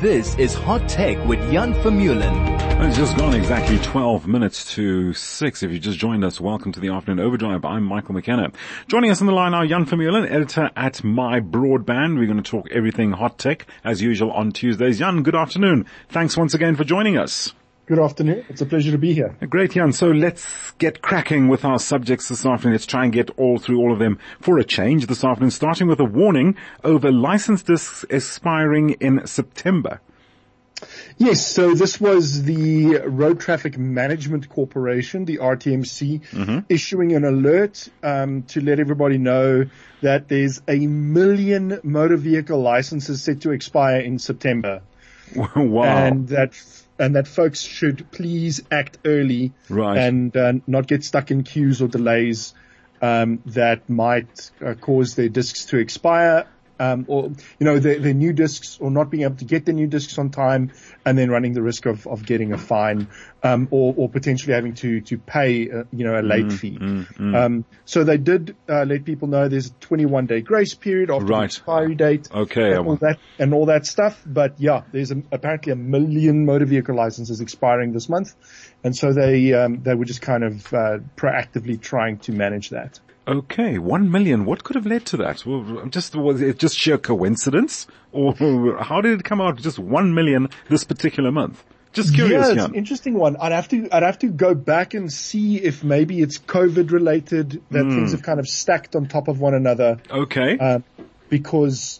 This is Hot Tech with Jan Vermeulen. It's just gone exactly 12 minutes to 6. If you just joined us, welcome to the Afternoon Overdrive. I'm Michael McKenna. Joining us on the line now, Jan Vermeulen, editor at My Broadband. We're going to talk everything Hot Tech, as usual, on Tuesdays. Jan, good afternoon. Thanks once again for joining us. Good afternoon. It's a pleasure to be here. Great, Jan. So let's get cracking with our subjects this afternoon. Let's try and get through all of them for a change this afternoon, starting with a warning over license discs expiring in September. Yes, so this was the Road Traffic Management Corporation, the RTMC, issuing an alert to let everybody know that there's 1 million motor vehicle licenses set to expire in September. Wow. And that folks should please act early, right, and not get stuck in queues or delays that might cause their discs to expire, or, you know, their new discs, or not being able to get the new discs on time and then running the risk of getting a fine, or potentially having to pay, a late fee. So they did let people know there's a 21-day grace period after the expiry date, and all that stuff. But yeah, there's apparently 1 million motor vehicle licenses expiring this month, and so they were just kind of proactively trying to manage that. Okay, 1 million. What could have led to that? Well, was it just sheer coincidence, or how did it come out? Just 1 million this particular month. Just curious. Yeah, it's an interesting one. I'd have to go back and see if maybe it's COVID related, that things have kind of stacked on top of one another. Okay. Because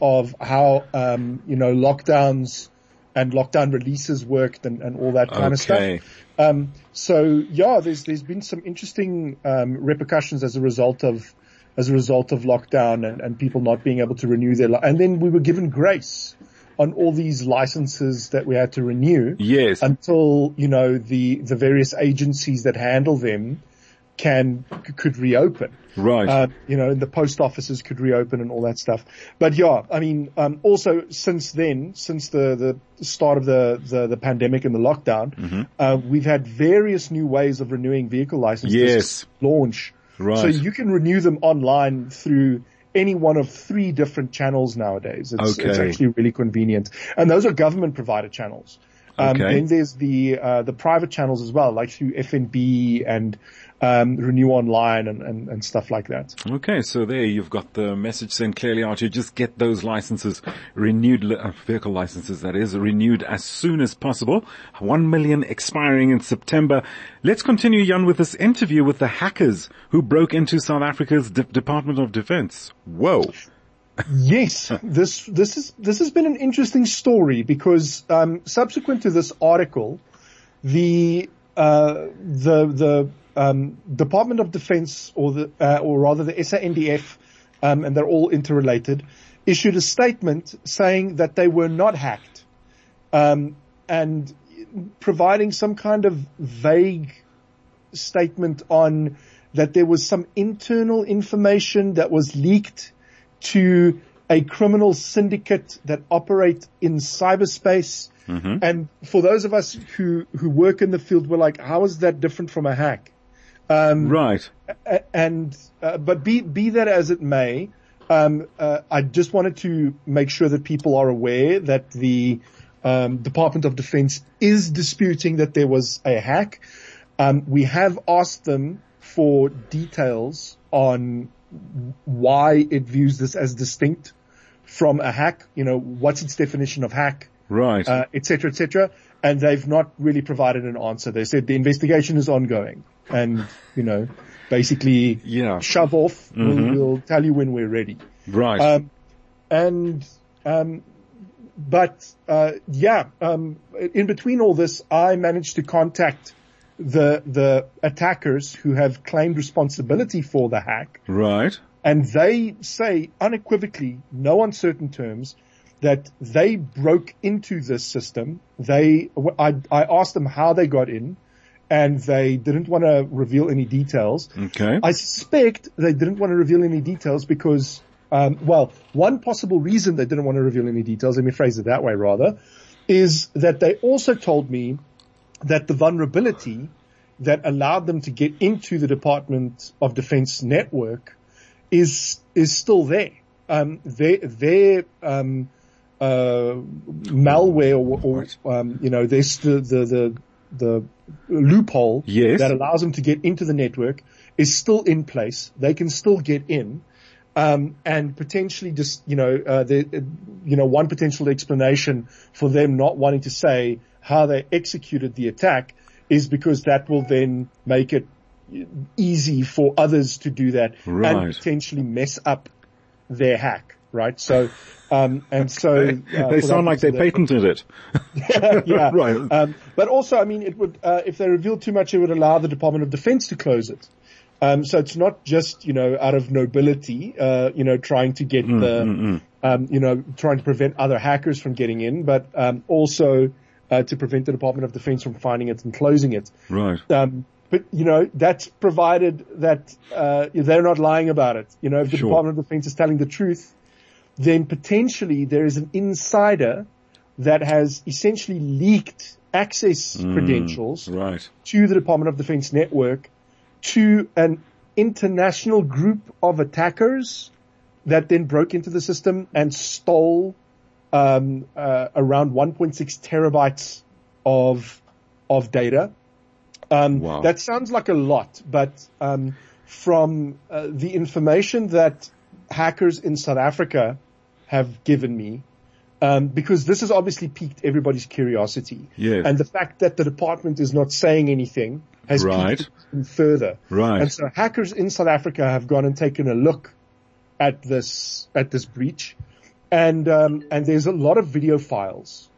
of how lockdowns and lockdown releases worked and all that kind of stuff. There's been some interesting repercussions as a result of lockdown and people not being able to renew their and then we were given grace on all these licenses that we had to renew. Yes. Until, the various agencies that handle them could reopen. Right. And the post offices could reopen and all that stuff. But yeah, also since the start of the pandemic and the lockdown, we've had various new ways of renewing vehicle licenses launch. Right. So you can renew them online through any one of 3 different channels nowadays. It's actually really convenient. And those are government provider channels. Then there's the private channels as well, like through FNB and Renew Online and stuff like that. Okay, so there you've got the message sent clearly out. You just get those licenses renewed, vehicle licenses that is, renewed as soon as possible. 1 million expiring in September. Let's continue, Jan, with this interview with the hackers who broke into South Africa's Department of Defense. Whoa. Yes, this has been an interesting story because subsequent to this article, the Department of Defense, or rather the SANDF, and they're all interrelated, issued a statement saying that they were not hacked, and providing some kind of vague statement on that there was some internal information that was leaked to a criminal syndicate that operate in cyberspace. And for those of us who work in the field, we're like, how is that different from a hack? But be that as it may, I just wanted to make sure that people are aware that the Department of Defense is disputing that there was a hack. We have asked them for details on why it views this as distinct from a hack, what's its definition of hack, right, et cetera, and they've not really provided an answer. They said the investigation is ongoing and, basically shove off, we'll tell you when we're ready. Right. In between all this, I managed to contact the attackers who have claimed responsibility for the hack. Right. And they say unequivocally, no uncertain terms, that they broke into this system. I asked them how they got in, and they didn't want to reveal any details. Okay. I suspect they didn't want to reveal any details because, one possible reason they didn't want to reveal any details, let me phrase it that way rather, is that they also told me that the vulnerability that allowed them to get into the Department of Defense network is still there. Their malware or you know, there's the loophole that allows them to get into the network is still in place. They can still get in. And potentially just, you know, one potential explanation for them not wanting to say how they executed the attack is because that will then make it easy for others to do that and potentially mess up their hack. Right. So, they sound like they patented it. Yeah. Right. But also, I mean, it would, if they revealed too much, it would allow the Department of Defense to close it. So it's not just, you know, out of nobility, you know, trying to get you know, trying to prevent other hackers from getting in, but, also, to prevent the Department of Defense from finding it and closing it. Right. But, you know, that's provided that, they're not lying about it. You know, if the Department of Defense is telling the truth, then potentially there is an insider that has essentially leaked access credentials to the Department of Defense network, to an international group of attackers that then broke into the system and stole around 1.6 terabytes of data. That sounds like a lot, but from the information that hackers in South Africa have given me, because this has obviously piqued everybody's curiosity. And the fact that the department is not saying anything has piqued it further. And so hackers in South Africa have gone and taken a look at this breach. And there's a lot of video files,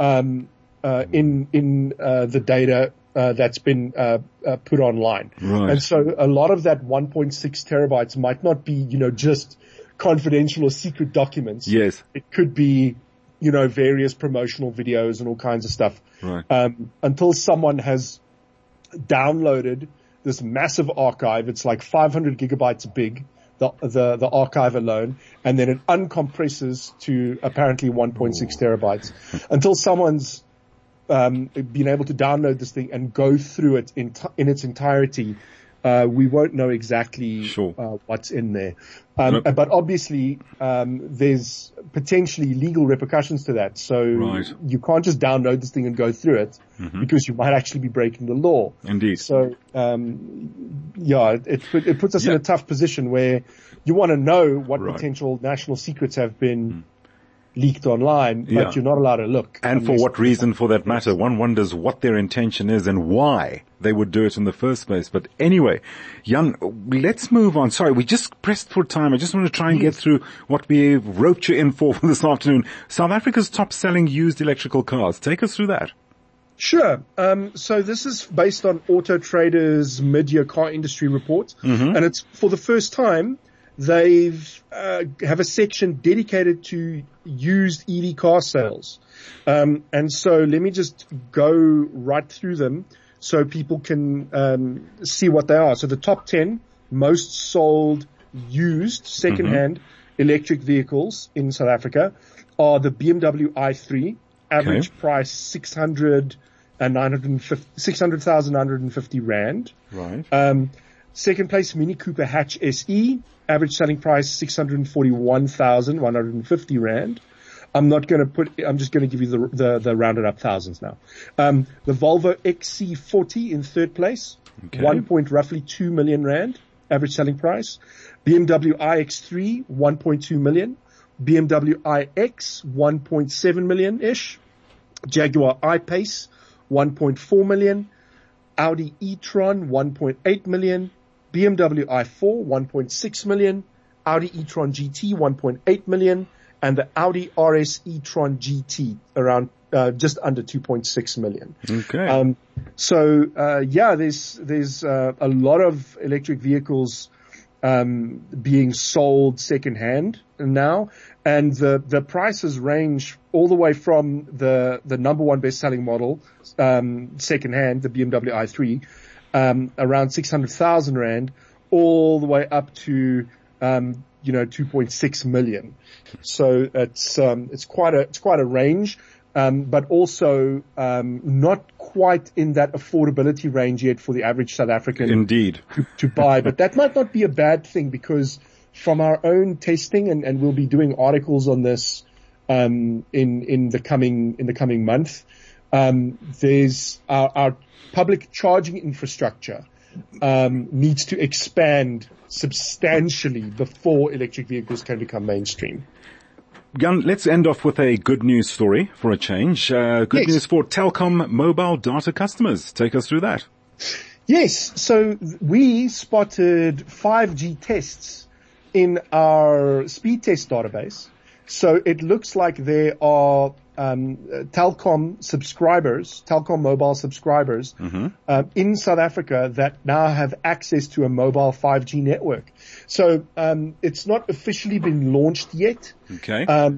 in the data, that's been, put online. And so a lot of that 1.6 terabytes might not be, you know, just confidential or secret documents. It could be, you know, various promotional videos and all kinds of stuff. Until someone has downloaded this massive archive. It's like 500 gigabytes big, the archive alone, and then it uncompresses to apparently 1.6 terabytes until someone's been able to download this thing and go through it in its entirety. We won't know exactly what's in there. But obviously, there's potentially legal repercussions to that. So you can't just download this thing and go through it because you might actually be breaking the law. So, it puts us in a tough position where you want to know what potential national secrets have been leaked online, but you're not allowed to look. And for what reason, for that matter. One wonders what their intention is and why they would do it in the first place. But anyway, Jan, let's move on. Sorry, we just pressed for time. I just want to try and get through what we roped you in for this afternoon. South Africa's top-selling used electrical cars. Take us through that. Sure. So this is based on Auto Trader's mid-year car industry report. And it's for the first time, they've have a section dedicated to used EV car sales. And so let me just go right through them so people can see what they are. So the top 10 most sold used secondhand electric vehicles in South Africa are the BMW i3, average price 600,950 rand. Second place, Mini Cooper Hatch SE, average selling price 641,150 rand. I'm not going to put, I'm just going to give you the rounded up thousands now. The Volvo XC40 in third place, roughly 2 million rand, average selling price. BMW iX3, 1.2 million. BMW iX, 1.7 million-ish. Jaguar I-Pace, 1.4 million. Audi e-tron, 1.8 million. BMW i4, 1.6 million. Audi e-tron GT, 1.8 million. And the Audi RS e-tron GT, around just under 2.6 million. So, there's a lot of electric vehicles being sold secondhand now, and the prices range all the way from the number one best selling model, secondhand, the BMW i3, around 600,000 rand, all the way up to, 2.6 million. So it's quite a range. But also, not quite in that affordability range yet for the average South African to buy. But that might not be a bad thing, because from our own testing, and we'll be doing articles on this, in the coming month. There's our public charging infrastructure needs to expand substantially before electric vehicles can become mainstream. Jan, let's end off with a good news story for a change. Good news for Telkom mobile data customers. Take us through that. Yes. So we spotted 5G tests in our speed test database. So it looks like there are Telkom mobile subscribers mm-hmm. In South Africa that now have access to a mobile 5G network. So it's not officially been launched yet. Okay. But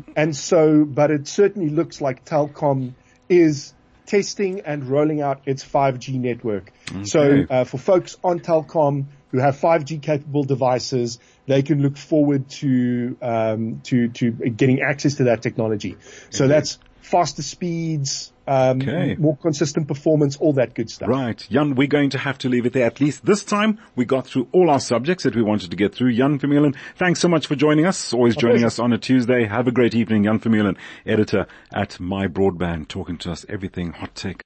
it certainly looks like Telkom is testing and rolling out its 5G network. Okay. So for folks on Telkom who have 5G capable devices, they can look forward to getting access to that technology. So that's faster speeds, more consistent performance, all that good stuff. Right. Jan, we're going to have to leave it there. At least this time we got through all our subjects that we wanted to get through. Jan Vermeulen, thanks so much for joining us. Always joining us on a Tuesday. Have a great evening. Jan Vermeulen, editor at MyBroadband, talking to us everything hot tech.